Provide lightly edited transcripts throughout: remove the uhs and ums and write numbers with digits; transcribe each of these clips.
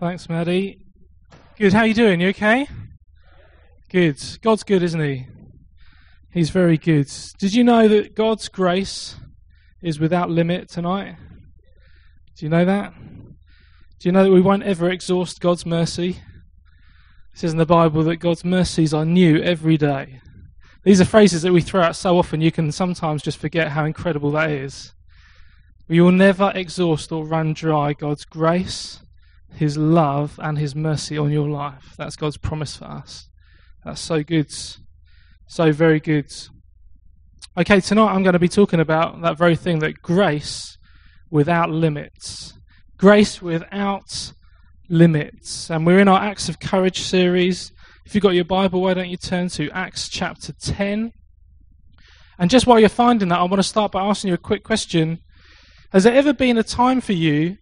Thanks, Maddie. Good, how are you doing? You okay? Good. God's good, isn't he? He's very good. Did you know that God's grace is without limit tonight? Do you know that? Do you know that we won't ever exhaust God's mercy? It says in the Bible that God's mercies are new every day. These are phrases that we throw out so often you can sometimes just forget how incredible that is. We will never exhaust or run dry God's grace, his love and his mercy on your life. That's God's promise for us. That's so good. So very good. Okay, tonight I'm going to be talking about that very thing, that grace without limits. Grace without limits. And we're in our Acts of Courage series. If you've got your Bible, why don't you turn to Acts chapter 10? And just while you're finding that, I want to start by asking you a quick question. Has there ever been a time for you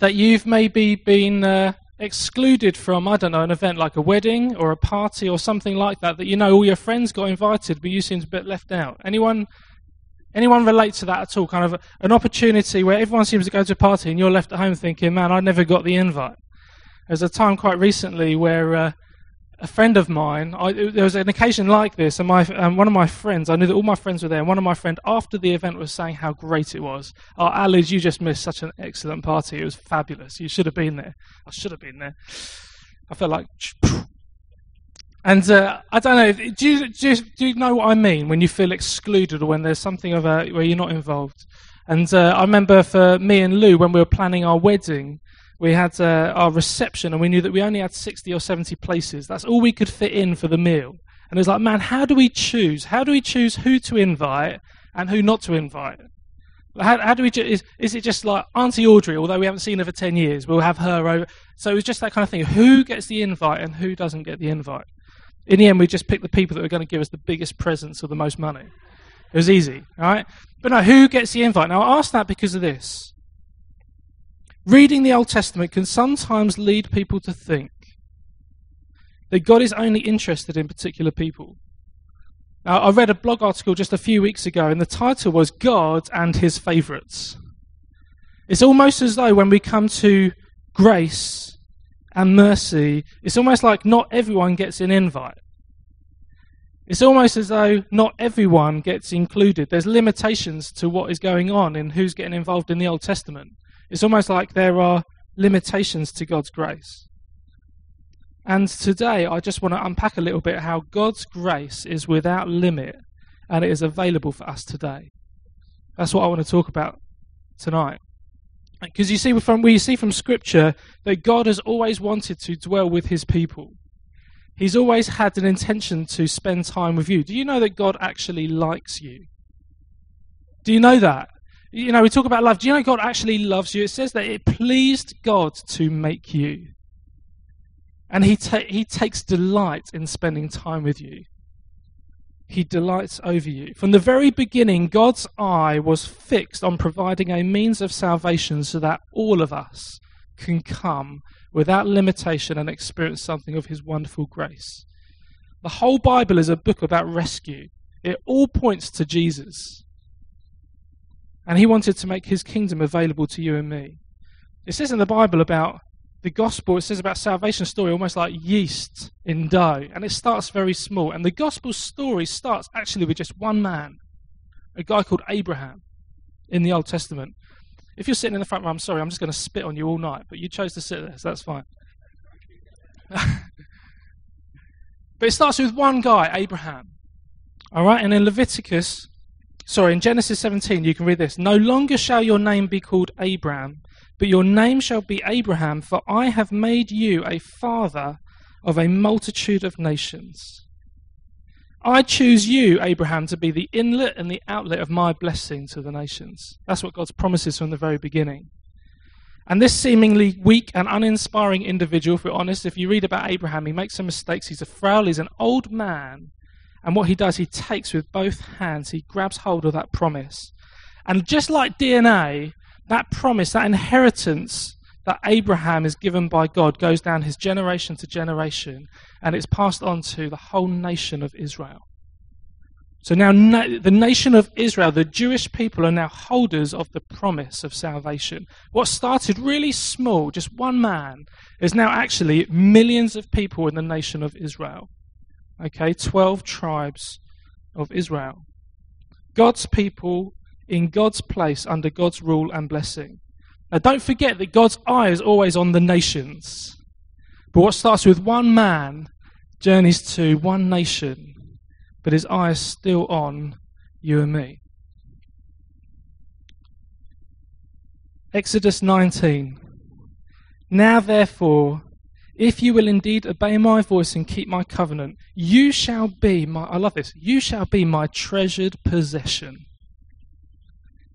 that you've maybe been excluded from, I don't know, an event like a wedding or a party or something like that, that you know all your friends got invited, but you seemed a bit left out? Anyone relate to that at all? Kind of an opportunity where everyone seems to go to a party and you're left at home thinking, man, I never got the invite. There's a time quite recently where a friend of mine, there was an occasion like this, and one of my friends, I knew that all my friends were there, and one of my friends after the event was saying how great it was. Oh, Alice, you just missed such an excellent party. It was fabulous. You should have been there. I should have been there. I felt like... And I don't know, do you know what I mean when you feel excluded or when there's something where you're not involved? And I remember for me and Lou, when we were planning our wedding, we had our reception and we knew that we only had 60 or 70 places. That's all we could fit in for the meal. And it was like, man, how do we choose? How do we choose who to invite and who not to invite? How do we is it just like Auntie Audrey, although we haven't seen her for 10 years, we'll have her over? So it was just that kind of thing. Who gets the invite and who doesn't get the invite? In the end, we just picked the people that were going to give us the biggest presents or the most money. It was easy, right? But no, who gets the invite? Now, I ask that because of this. Reading the Old Testament can sometimes lead people to think that God is only interested in particular people. Now, I read a blog article just a few weeks ago, and the title was God and His Favourites. It's almost as though when we come to grace and mercy, it's almost like not everyone gets an invite. It's almost as though not everyone gets included. There's limitations to what is going on and who's getting involved in the Old Testament. It's almost like there are limitations to God's grace. And today I just want to unpack a little bit how God's grace is without limit and it is available for us today. That's what I want to talk about tonight. Because you see from Scripture that God has always wanted to dwell with his people. He's always had an intention to spend time with you. Do you know that God actually likes you? Do you know that? You know, we talk about love. Do you know God actually loves you? It says that it pleased God to make you. And he takes delight in spending time with you. He delights over you. From the very beginning, God's eye was fixed on providing a means of salvation so that all of us can come without limitation and experience something of his wonderful grace. The whole Bible is a book about rescue. It all points to Jesus. And he wanted to make his kingdom available to you and me. It says in the Bible about the gospel, it says about salvation story almost like yeast in dough. And it starts very small. And the gospel story starts actually with just one man, a guy called Abraham in the Old Testament. If you're sitting in the front row, I'm sorry, I'm just going to spit on you all night. But you chose to sit there, so that's fine. But it starts with one guy, Abraham. All right, and in in Genesis 17, you can read this. No longer shall your name be called Abram, but your name shall be Abraham, for I have made you a father of a multitude of nations. I choose you, Abraham, to be the inlet and the outlet of my blessing to the nations. That's what God's promises from the very beginning. And this seemingly weak and uninspiring individual, if we're honest, if you read about Abraham, he makes some mistakes. He's a frail, he's an old man. And what he does, he takes with both hands, he grabs hold of that promise. And just like DNA, that promise, that inheritance that Abraham is given by God goes down his generation to generation and it's passed on to the whole nation of Israel. So now the nation of Israel, the Jewish people, are now holders of the promise of salvation. What started really small, just one man, is now actually millions of people in the nation of Israel. Okay, 12 tribes of Israel. God's people in God's place under God's rule and blessing. Now don't forget that God's eye is always on the nations. But what starts with one man journeys to one nation. But his eye is still on you and me. Exodus 19. Now therefore, if you will indeed obey my voice and keep my covenant, you shall be my, I love this, you shall be my treasured possession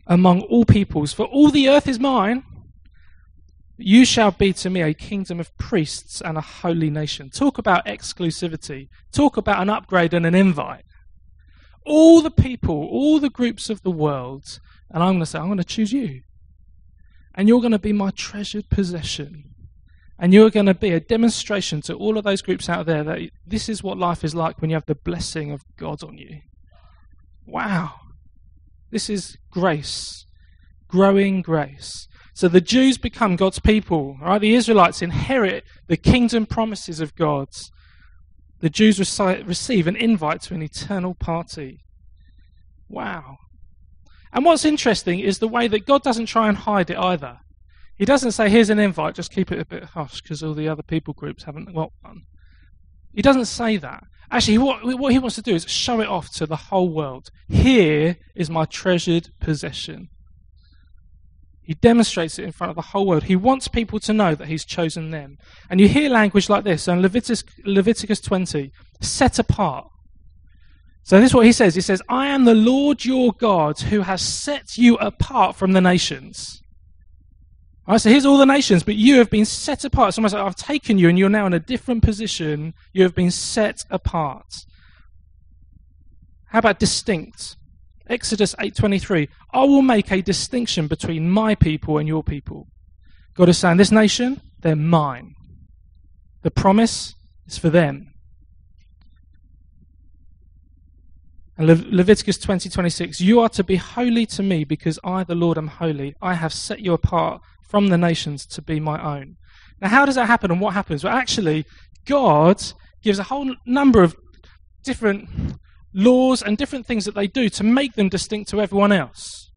among all peoples, for all the earth is mine. You shall be to me a kingdom of priests and a holy nation. Talk about exclusivity. Talk about an upgrade and an invite. All the people, all the groups of the world, and I'm going to say, I'm going to choose you. And you're going to be my treasured possession. And you're going to be a demonstration to all of those groups out there that this is what life is like when you have the blessing of God on you. Wow. This is grace. Growing grace. So the Jews become God's people, right? The Israelites inherit the kingdom promises of God. The Jews receive an invite to an eternal party. Wow. And what's interesting is the way that God doesn't try and hide it either. He doesn't say, here's an invite, just keep it a bit hush because all the other people groups haven't got one. He doesn't say that. Actually, what he wants to do is show it off to the whole world. Here is my treasured possession. He demonstrates it in front of the whole world. He wants people to know that he's chosen them. And you hear language like this in Leviticus 20, set apart. So this is what he says. He says, I am the Lord your God who has set you apart from the nations. All right, so here's all the nations, but you have been set apart. It's almost like I've taken you and you're now in a different position. You have been set apart. How about distinct? Exodus 8:23, I will make a distinction between my people and your people. God is saying, this nation, they're mine. The promise is for them. And Leviticus 20:26, you are to be holy to me because I, the Lord, am holy. I have set you apart from the nations to be my own. Now, how does that happen and what happens? Well, actually, God gives a whole number of different laws and different things that they do to make them distinct to everyone else.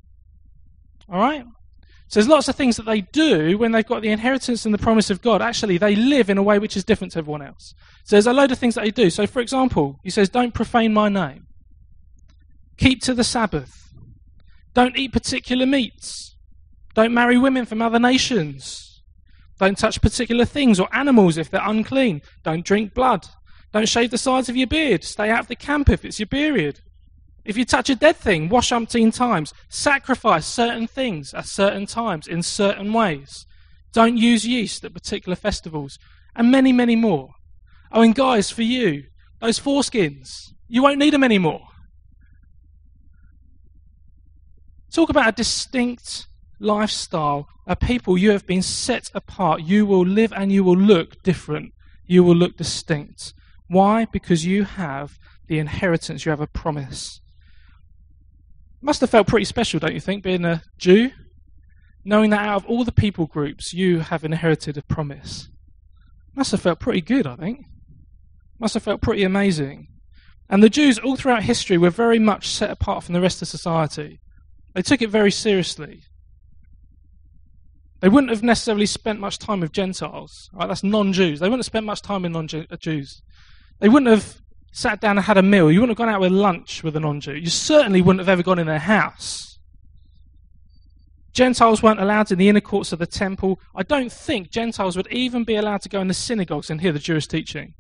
All right? So there's lots of things that they do when they've got the inheritance and the promise of God. Actually, they live in a way which is different to everyone else. So there's a load of things that they do. So, for example, he says, don't profane my name. Keep to the Sabbath. Don't eat particular meats. Don't marry women from other nations. Don't touch particular things or animals if they're unclean. Don't drink blood. Don't shave the sides of your beard. Stay out of the camp if it's your period. If you touch a dead thing, wash umpteen times. Sacrifice certain things at certain times in certain ways. Don't use yeast at particular festivals. And many, many more. Oh, and guys, for you, those foreskins, you won't need them anymore. Talk about a distinct lifestyle. A people, you have been set apart. You will live and you will look different. You will look distinct. Why? Because you have the inheritance, you have a promise. Must have felt pretty special, don't you think, being a Jew? Knowing that out of all the people groups, you have inherited a promise. Must have felt pretty good, I think. Must have felt pretty amazing. And the Jews all throughout history were very much set apart from the rest of society. They took it very seriously. They wouldn't have necessarily spent much time with Gentiles. Right? That's non-Jews. They wouldn't have spent much time with non-Jews. They wouldn't have sat down and had a meal. You wouldn't have gone out with lunch with a non-Jew. You certainly wouldn't have ever gone in their house. Gentiles weren't allowed in the inner courts of the temple. I don't think Gentiles would even be allowed to go in the synagogues and hear the Jewish teaching.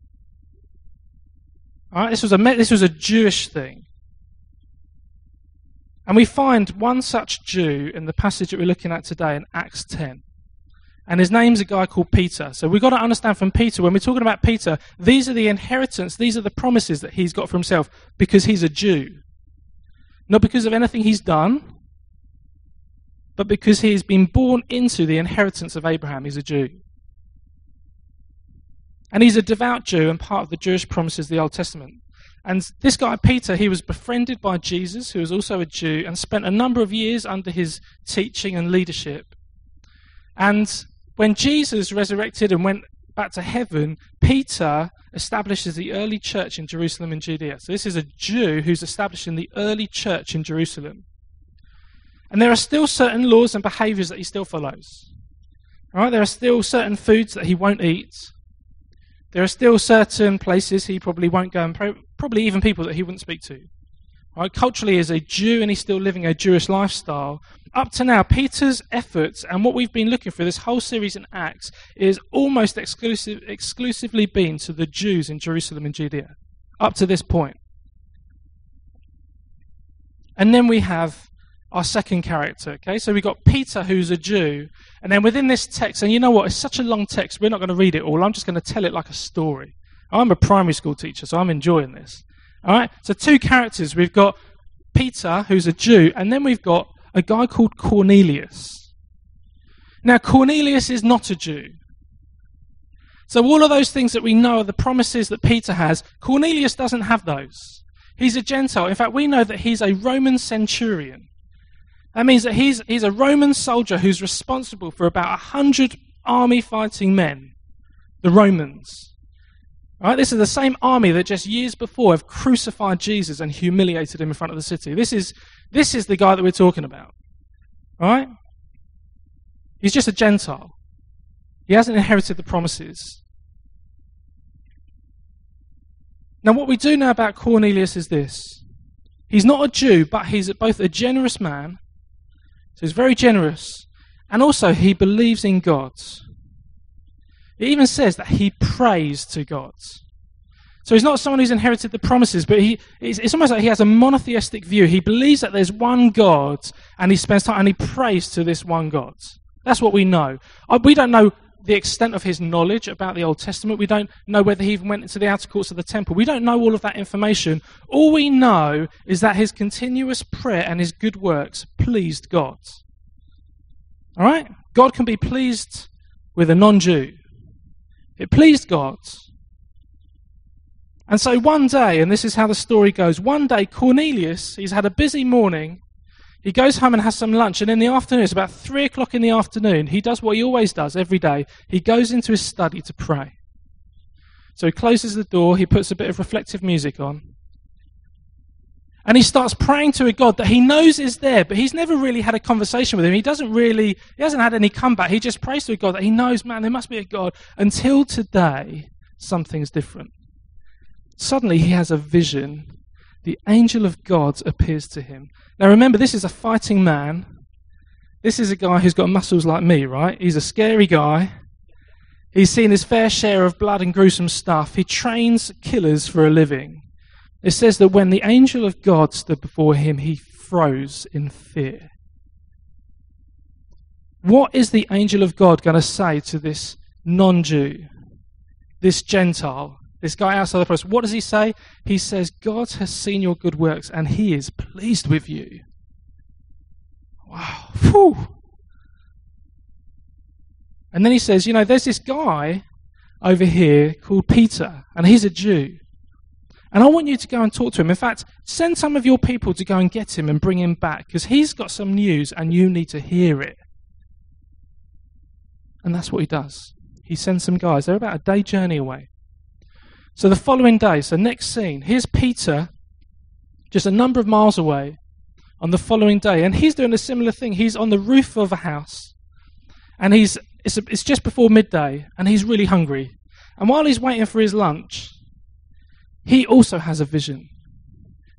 All right? This was a Jewish thing. And we find one such Jew in the passage that we're looking at today in Acts 10. And his name's a guy called Peter. So we've got to understand from Peter, when we're talking about Peter, these are the inheritance, these are the promises that he's got for himself because he's a Jew. Not because of anything he's done, but because he has been born into the inheritance of Abraham. He's a Jew. And he's a devout Jew and part of the Jewish promises of the Old Testament. And this guy, Peter, he was befriended by Jesus, who was also a Jew, and spent a number of years under his teaching and leadership. And when Jesus resurrected and went back to heaven, Peter establishes the early church in Jerusalem and Judea. So this is a Jew who's establishing the early church in Jerusalem. And there are still certain laws and behaviours that he still follows. All right? There are still certain foods that he won't eat. There are still certain places he probably won't go, and probably even people that he wouldn't speak to. All right? Culturally, as a Jew, and he's still living a Jewish lifestyle. Up to now, Peter's efforts and what we've been looking for this whole series in Acts is almost exclusively been to the Jews in Jerusalem and Judea, up to this point. And then we have our second character, okay? So we've got Peter, who's a Jew, and then within this text, and you know what, it's such a long text, we're not going to read it all, I'm just going to tell it like a story. I'm a primary school teacher, so I'm enjoying this. All right, so two characters. We've got Peter, who's a Jew, and then we've got a guy called Cornelius. Now, Cornelius is not a Jew. So all of those things that we know are the promises that Peter has, Cornelius doesn't have those. He's a Gentile. In fact, we know that he's a Roman centurion. That means that he's a Roman soldier who's responsible for about 100 army fighting men, the Romans. All right, this is the same army that just years before have crucified Jesus and humiliated him in front of the city. This is the guy that we're talking about. All right? He's just a Gentile. He hasn't inherited the promises. Now, what we do know about Cornelius is this. He's not a Jew, but he's both a generous man. So he's very generous, and also he believes in God. It even says that he prays to God. So he's not someone who's inherited the promises, but it's almost like he has a monotheistic view. He believes that there's one God, and he spends time and he prays to this one God. That's what we know. We don't know the extent of his knowledge about the Old Testament. We don't know whether he even went into the outer courts of the temple. We don't know all of that information. All we know is that his continuous prayer and his good works pleased God. All right? God can be pleased with a non-Jew. It pleased God. And so one day, and this is how the story goes, one day Cornelius, he's had a busy morning. He goes home and has some lunch, and in the afternoon, it's about 3 o'clock in the afternoon, he does what he always does every day. He goes into his study to pray. So he closes the door, he puts a bit of reflective music on, and he starts praying to a God that he knows is there, but he's never really had a conversation with him. He hasn't had any comeback. He just prays to a God that he knows, man, there must be a God. Until today, something's different. Suddenly, he has a vision. The angel of God appears to him. Now remember, this is a fighting man. This is a guy who's got muscles like me, right? He's a scary guy. He's seen his fair share of blood and gruesome stuff. He trains killers for a living. It says that when the angel of God stood before him, he froze in fear. What is the angel of God going to say to this non-Jew, this Gentile? This guy outside the place, what does he say? He says, God has seen your good works and he is pleased with you. Wow. Whew. And then he says, you know, there's this guy over here called Peter and he's a Jew. And I want you to go and talk to him. In fact, send some of your people to go and get him and bring him back because he's got some news and you need to hear it. And that's what he does. He sends some guys. They're about a day journey away. So the following day, so next scene, here's Peter, just a number of miles away on the following day, and he's doing a similar thing. He's on the roof of a house, and it's just before midday, and he's really hungry. And while he's waiting for his lunch, he also has a vision.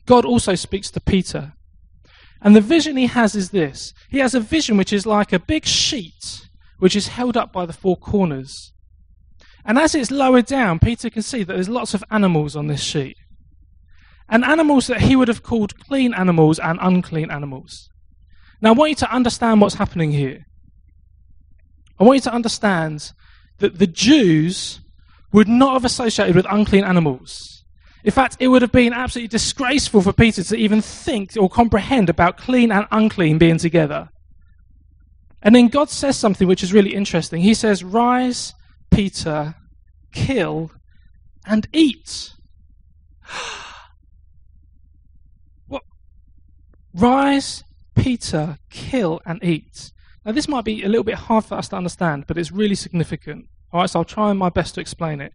God also speaks to Peter. And the vision he has is this. He has a vision which is like a big sheet which is held up by the four corners. And as it's lower down, Peter can see that there's lots of animals on this sheet. And animals that he would have called clean animals and unclean animals. Now I want you to understand what's happening here. I want you to understand that the Jews would not have associated with unclean animals. In fact, it would have been absolutely disgraceful for Peter to even think or comprehend about clean and unclean being together. And then God says something which is really interesting. He says, "Rise, Peter, kill and eat." Rise, Peter, kill and eat. Now, this might be a little bit hard for us to understand, but it's really significant. All right, so I'll try my best to explain it.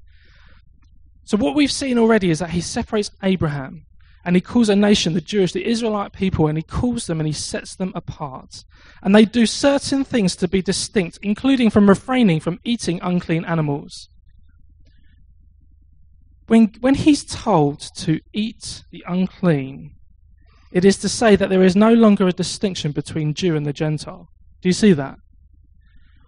So what we've seen already is that he separates Abraham, and he calls a nation, the Jewish, the Israelite people, and he calls them and he sets them apart. And they do certain things to be distinct, including from refraining from eating unclean animals. When he's told to eat the unclean, it is to say that there is no longer a distinction between Jew and the Gentile. Do you see that?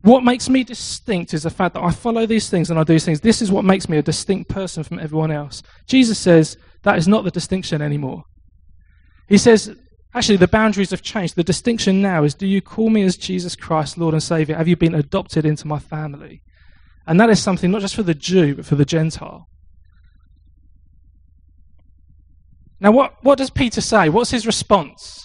What makes me distinct is the fact that I follow these things and I do these things. This is what makes me a distinct person from everyone else. Jesus says that is not the distinction anymore. He says, actually, the boundaries have changed. The distinction now is, do you call me as Jesus Christ, Lord and Savior? Have you been adopted into my family? And that is something not just for the Jew, but for the Gentile. Now, what does Peter say? What's his response?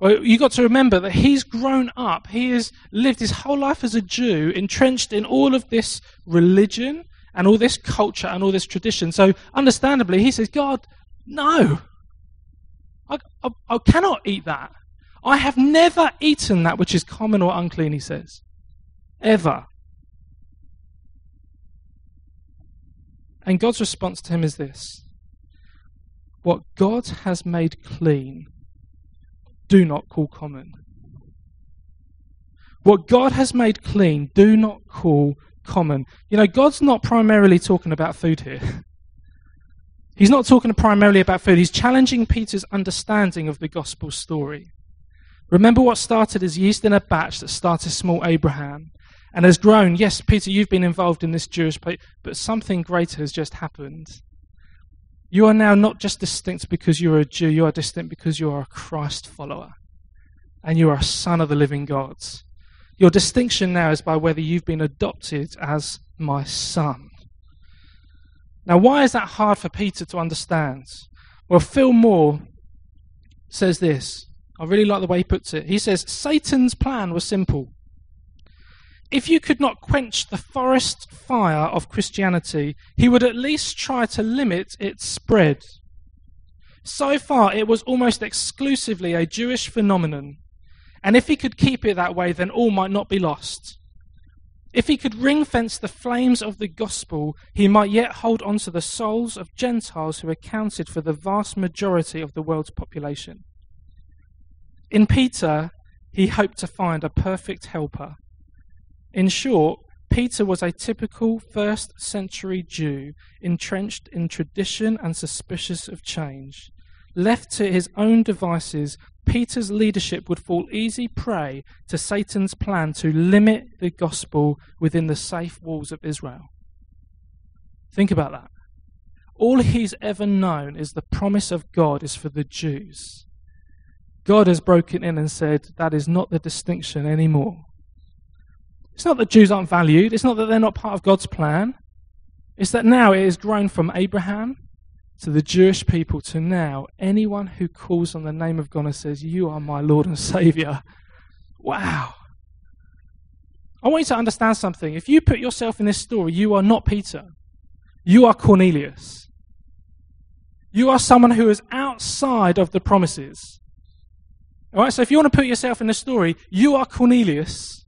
Well, you've got to remember that he's grown up. He has lived his whole life as a Jew, entrenched in all of this religion and all this culture and all this tradition. So understandably, he says, God, no, I cannot eat that. I have never eaten that which is common or unclean, he says, ever. And God's response to him is this: what God has made clean, do not call common. What God has made clean, do not call common. You know, God's not primarily talking about food here. He's not talking primarily about food. He's challenging Peter's understanding of the gospel story. Remember what started as yeast in a batch that started small Abraham and has grown. Yes, Peter, you've been involved in this Jewish place, but something greater has just happened. You are now not just distinct because you are a Jew, you are distinct because you are a Christ follower and you are a son of the living God. Your distinction now is by whether you've been adopted as my son. Now, why is that hard for Peter to understand? Well, Phil Moore says this. I really like the way he puts it. He says, Satan's plan was simple. If you could not quench the forest fire of Christianity, he would at least try to limit its spread. So far, it was almost exclusively a Jewish phenomenon, and if he could keep it that way, then all might not be lost. If he could ring-fence the flames of the gospel, he might yet hold on to the souls of Gentiles who accounted for the vast majority of the world's population. In Peter, he hoped to find a perfect helper. In short, Peter was a typical first-century Jew, entrenched in tradition and suspicious of change. Left to his own devices, Peter's leadership would fall easy prey to Satan's plan to limit the gospel within the safe walls of Israel. Think about that. All he's ever known is the promise of God is for the Jews. God has broken in and said, that is not the distinction anymore. It's not that Jews aren't valued. It's not that they're not part of God's plan. It's that now it has grown from Abraham to the Jewish people to now anyone who calls on the name of God and says, you are my Lord and Savior. Wow. I want you to understand something. If you put yourself in this story, you are not Peter. You are Cornelius. You are someone who is outside of the promises. All right, so if you want to put yourself in the story, you are Cornelius.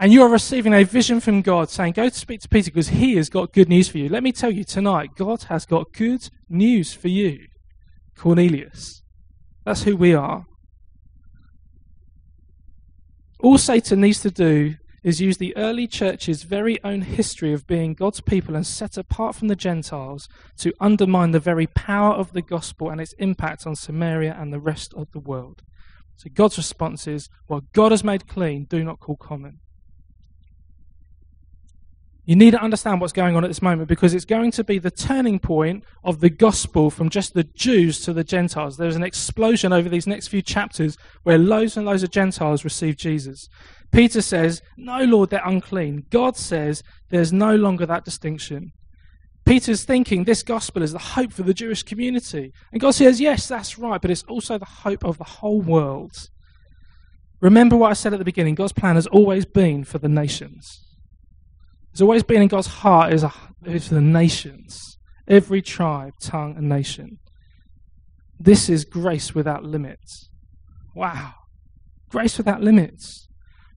And you are receiving a vision from God saying, go to speak to Peter because he has got good news for you. Let me tell you tonight, God has got good news for you, Cornelius. That's who we are. All Satan needs to do is use the early church's very own history of being God's people and set apart from the Gentiles to undermine the very power of the gospel and its impact on Samaria and the rest of the world. So God's response is, what God has made clean, do not call common. You need to understand what's going on at this moment because it's going to be the turning point of the gospel from just the Jews to the Gentiles. There's an explosion over these next few chapters where loads and loads of Gentiles receive Jesus. Peter says, no, Lord, they're unclean. God says there's no longer that distinction. Peter's thinking this gospel is the hope for the Jewish community. And God says, yes, that's right, but it's also the hope of the whole world. Remember what I said at the beginning, God's plan has always been for the nations. It's always been in God's heart is for the nations, every tribe, tongue, and nation. This is grace without limits. Wow. Grace without limits.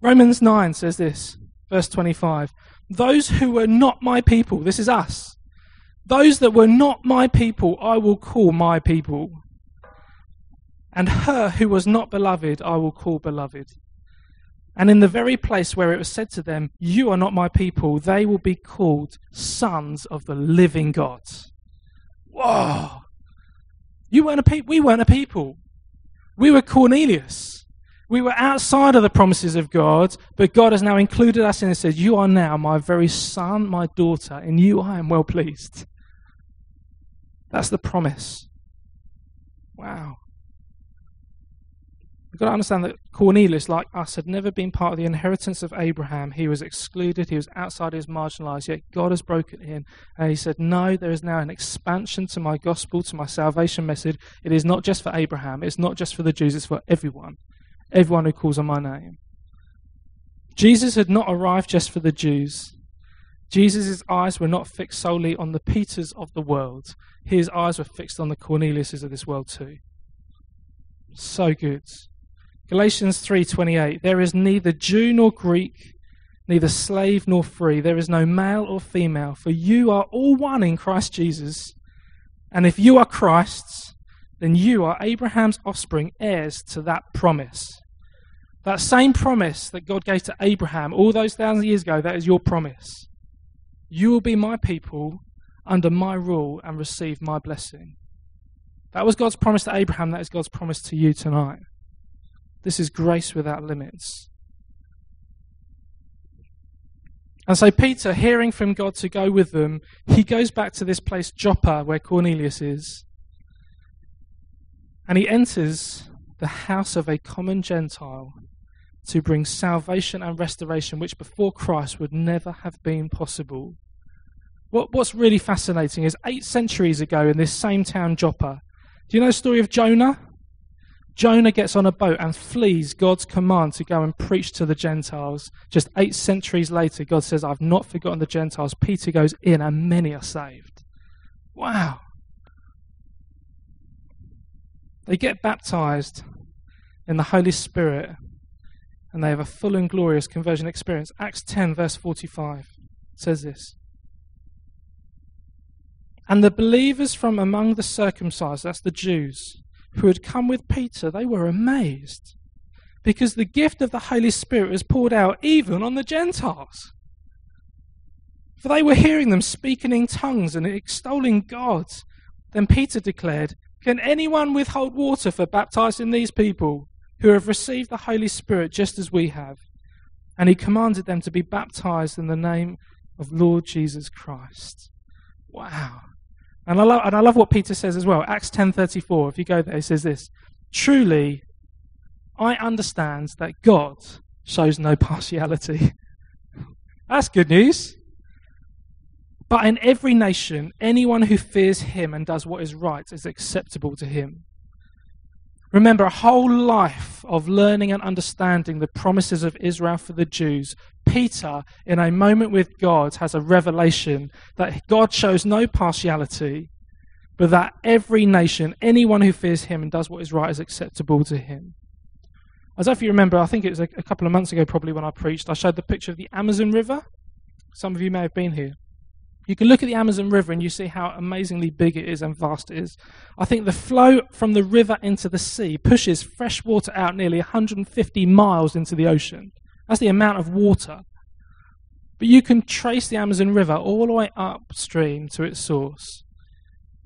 Romans 9 says this, verse 25. Those who were not my people, this is us. Those that were not my people, I will call my people. And her who was not beloved, I will call beloved. And in the very place where it was said to them, you are not my people, they will be called sons of the living God. Whoa! We weren't a people. We were Cornelius. We were outside of the promises of God, but God has now included us in and said, you are now my very son, my daughter, in you I am well pleased. That's the promise. Wow. We've got to understand that Cornelius, like us, had never been part of the inheritance of Abraham. He was excluded, he was outside, he was marginalized, yet God has broken in. And he said, no, there is now an expansion to my gospel, to my salvation message. It is not just for Abraham, it's not just for the Jews, it's for everyone. Everyone who calls on my name. Jesus had not arrived just for the Jews. Jesus' eyes were not fixed solely on the Peters of the world. His eyes were fixed on the Corneliuses of this world too. So good. Galatians 3:28, there is neither Jew nor Greek, neither slave nor free. There is no male or female, for you are all one in Christ Jesus. And if you are Christ's, then you are Abraham's offspring, heirs to that promise. That same promise that God gave to Abraham all those thousands of years ago, that is your promise. You will be my people under my rule and receive my blessing. That was God's promise to Abraham. That is God's promise to you tonight. This is grace without limits. And so Peter, hearing from God to go with them, he goes back to this place, Joppa, where Cornelius is. And he enters the house of a common Gentile to bring salvation and restoration, which before Christ would never have been possible. What's really fascinating is 8 centuries ago in this same town, Joppa, do you know the story of Jonah? Jonah gets on a boat and flees God's command to go and preach to the Gentiles. Just 8 centuries later, God says, I've not forgotten the Gentiles. Peter goes in and many are saved. Wow. They get baptized in the Holy Spirit and they have a full and glorious conversion experience. Acts 10 verse 45 says this. And the believers from among the circumcised, that's the Jews, who had come with Peter, they were amazed because the gift of the Holy Spirit was poured out even on the Gentiles. For they were hearing them speaking in tongues and extolling God. Then Peter declared, can anyone withhold water for baptizing these people who have received the Holy Spirit just as we have? And he commanded them to be baptized in the name of Lord Jesus Christ. Wow. And I love what Peter says as well. Acts 10:34, if you go there, he says this, truly, I understand that God shows no partiality. That's good news. But in every nation, anyone who fears him and does what is right is acceptable to him. Remember, a whole life of learning and understanding the promises of Israel for the Jews, Peter, in a moment with God, has a revelation that God shows no partiality, but that every nation, anyone who fears him and does what is right is acceptable to him. I don't know if you remember, I think it was a couple of months ago probably when I preached, I showed the picture of the Amazon River. Some of you may have been here. You can look at the Amazon River and you see how amazingly big it is and vast it is. I think the flow from the river into the sea pushes fresh water out nearly 150 miles into the ocean. That's the amount of water. But you can trace the Amazon River all the way upstream to its source.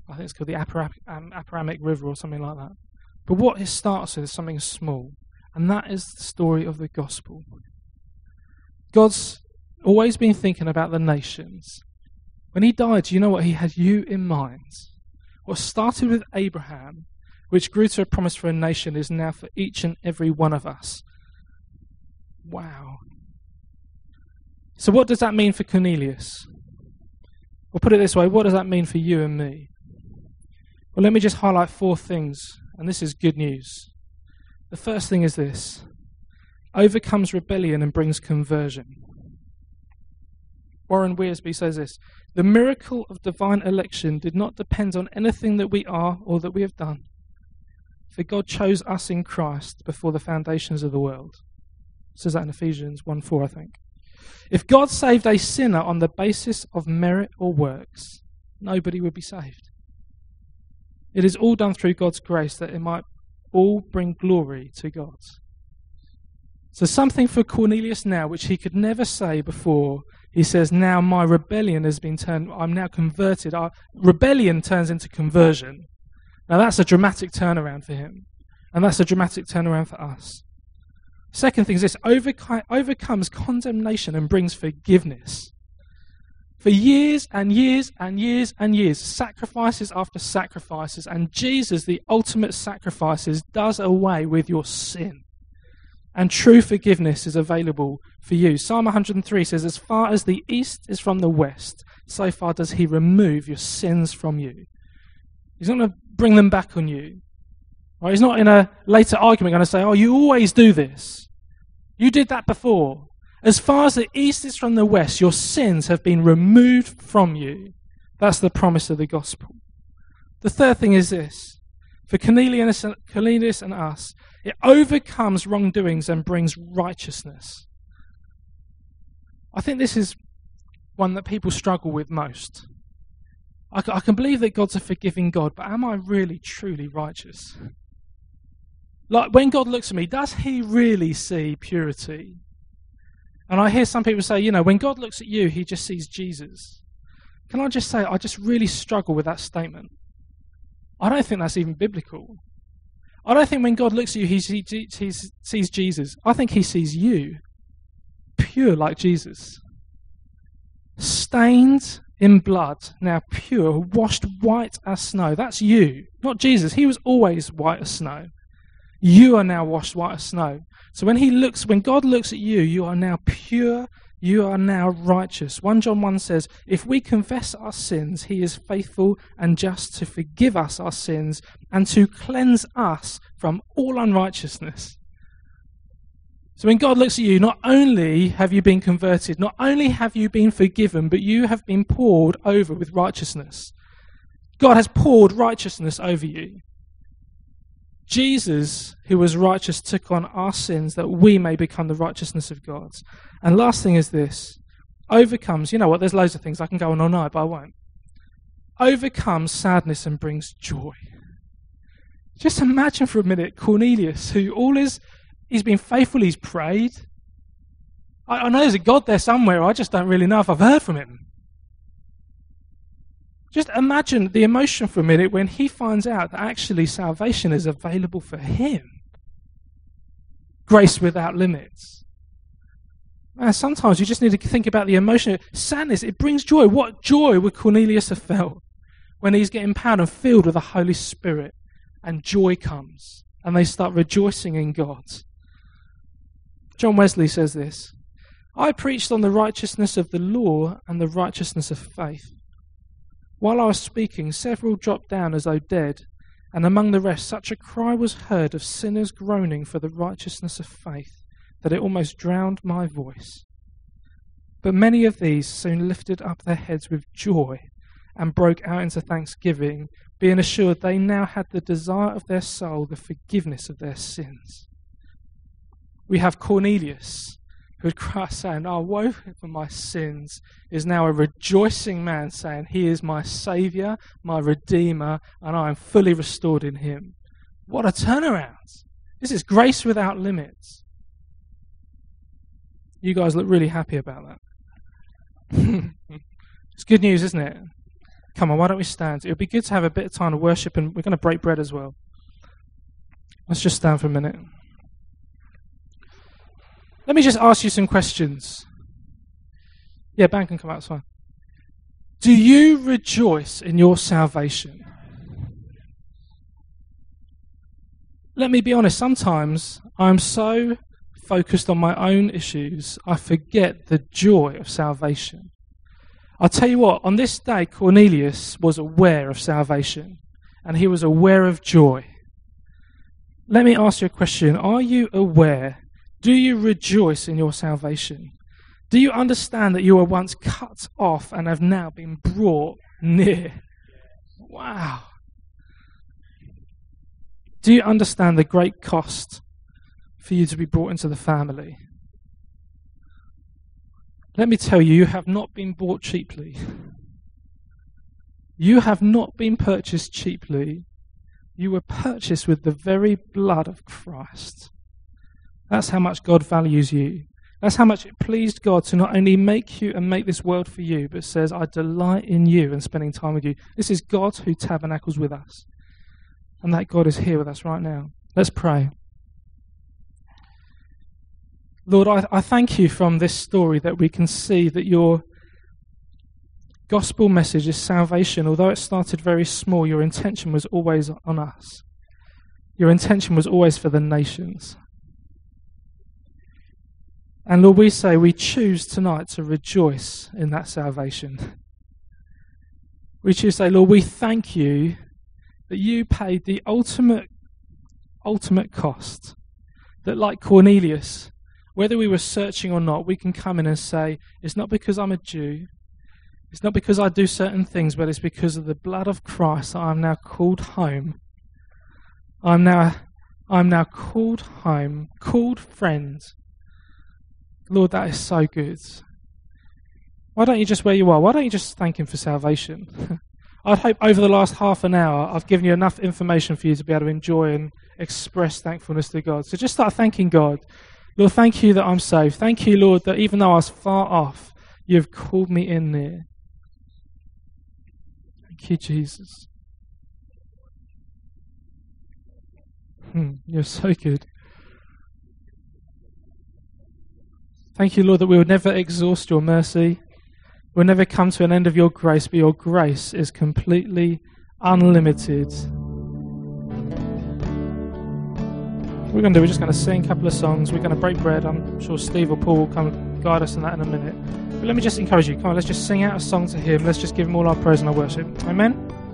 I think it's called the Aparamic River or something like that. But what it starts with is something small. And that is the story of the gospel. God's always been thinking about the nations. When he died, you know what? He had you in mind. What started with Abraham, which grew to a promise for a nation, is now for each and every one of us. Wow. So what does that mean for Cornelius? We'll put it this way. What does that mean for you and me? Well, let me just highlight 4 things, and this is good news. The first thing is this. Overcomes rebellion and brings conversion. Warren Wiersbe says this, the miracle of divine election did not depend on anything that we are or that we have done. For God chose us in Christ before the foundations of the world. It says that in Ephesians 1:4, I think. If God saved a sinner on the basis of merit or works, nobody would be saved. It is all done through God's grace that it might all bring glory to God. So something for Cornelius now, which he could never say before, he says, now my rebellion has been turned, I'm now converted. Our rebellion turns into conversion. Now that's a dramatic turnaround for him. And that's a dramatic turnaround for us. Second thing is this, overcomes condemnation and brings forgiveness. For years and years and years and years, sacrifices after sacrifices, and Jesus, the ultimate sacrifices, does away with your sin. And true forgiveness is available for you. Psalm 103 says, as far as the east is from the west, so far does he remove your sins from you. He's not going to bring them back on you. Right? He's not in a later argument going to say, oh, you always do this. You did that before. As far as the east is from the west, your sins have been removed from you. That's the promise of the gospel. The third thing is this. For Cornelius and us, it overcomes wrongdoings and brings righteousness. I think this is one that people struggle with most. I can believe that God's a forgiving God, but am I really, truly righteous? Like, when God looks at me, does he really see purity? And I hear some people say, you know, when God looks at you, he just sees Jesus. Can I just say, I just really struggle with that statement. I don't think that's even biblical. I don't think when God looks at you, he sees Jesus. I think he sees you, pure like Jesus. Stained in blood, now pure, washed white as snow. That's you, not Jesus. He was always white as snow. You are now washed white as snow. So when God looks at you, you are now pure, you are now righteous. 1 John 1 says, if we confess our sins, he is faithful and just to forgive us our sins and to cleanse us from all unrighteousness. So when God looks at you, not only have you been converted, not only have you been forgiven, but you have been poured over with righteousness. God has poured righteousness over you. Jesus, who was righteous, took on our sins that we may become the righteousness of God. And last thing is this, overcomes, you know what, there's loads of things, I can go on all night, but I won't. Overcomes sadness and brings joy. Just imagine for a minute Cornelius, who he's been faithful, he's prayed. I know there's a God there somewhere, I just don't really know if I've heard from him. Just imagine the emotion for a minute when he finds out that actually salvation is available for him. Grace without limits. And sometimes you just need to think about the emotion. Sadness, it brings joy. What joy would Cornelius have felt when he's getting empowered and filled with the Holy Spirit and joy comes and they start rejoicing in God. John Wesley says this, I preached on the righteousness of the law and the righteousness of faith. While I was speaking, several dropped down as though dead, and among the rest such a cry was heard of sinners groaning for the righteousness of faith that it almost drowned my voice. But many of these soon lifted up their heads with joy and broke out into thanksgiving, being assured they now had the desire of their soul, the forgiveness of their sins. We have Cornelius, who would cry saying, oh, woe for my sins, is now a rejoicing man saying, he is my saviour, my redeemer, and I am fully restored in him. What a turnaround. This is grace without limits. You guys look really happy about that. It's good news, isn't it? Come on, why don't we stand? It would be good to have a bit of time to worship, and we're going to break bread as well. Let's just stand for a minute. Let me just ask you some questions. Yeah, band can come out, it's fine. Do you rejoice in your salvation? Let me be honest, sometimes I'm so focused on my own issues, I forget the joy of salvation. I'll tell you what, on this day, Cornelius was aware of salvation, and he was aware of joy. Let me ask you a question. Are you aware? Do you rejoice in your salvation? Do you understand that you were once cut off and have now been brought near? Wow. Do you understand the great cost for you to be brought into the family? Let me tell you, you have not been bought cheaply. You have not been purchased cheaply. You were purchased with the very blood of Christ. That's how much God values you. That's how much it pleased God to not only make you and make this world for you, but says, I delight in you and spending time with you. This is God who tabernacles with us. And that God is here with us right now. Let's pray. Lord, I thank you from this story that we can see that your gospel message is salvation. Although it started very small, your intention was always on us. Your intention was always for the nations. And Lord, we say we choose tonight to rejoice in that salvation. We choose to say, Lord, we thank you that you paid the ultimate cost. That like Cornelius, whether we were searching or not, we can come in and say, it's not because I'm a Jew, it's not because I do certain things, but it's because of the blood of Christ that I'm now called home. I'm now called home, called friend. Lord, that is so good. Why don't you just where you are? Why don't you just thank him for salvation? I'd hope over the last half an hour, I've given you enough information for you to be able to enjoy and express thankfulness to God. So just start thanking God. Lord, thank you that I'm saved. Thank you, Lord, that even though I was far off, you have called me in there. Thank you, Jesus. You're so good. Thank you, Lord, that we would never exhaust your mercy. We'll never come to an end of your grace, but your grace is completely unlimited. We're going to do, we're just going to sing a couple of songs, we're going to break bread. I'm sure Steve or Paul will come and guide us in that in a minute, but let me just encourage you, come on, let's just sing out a song to him, let's just give him all our praise and our worship. Amen.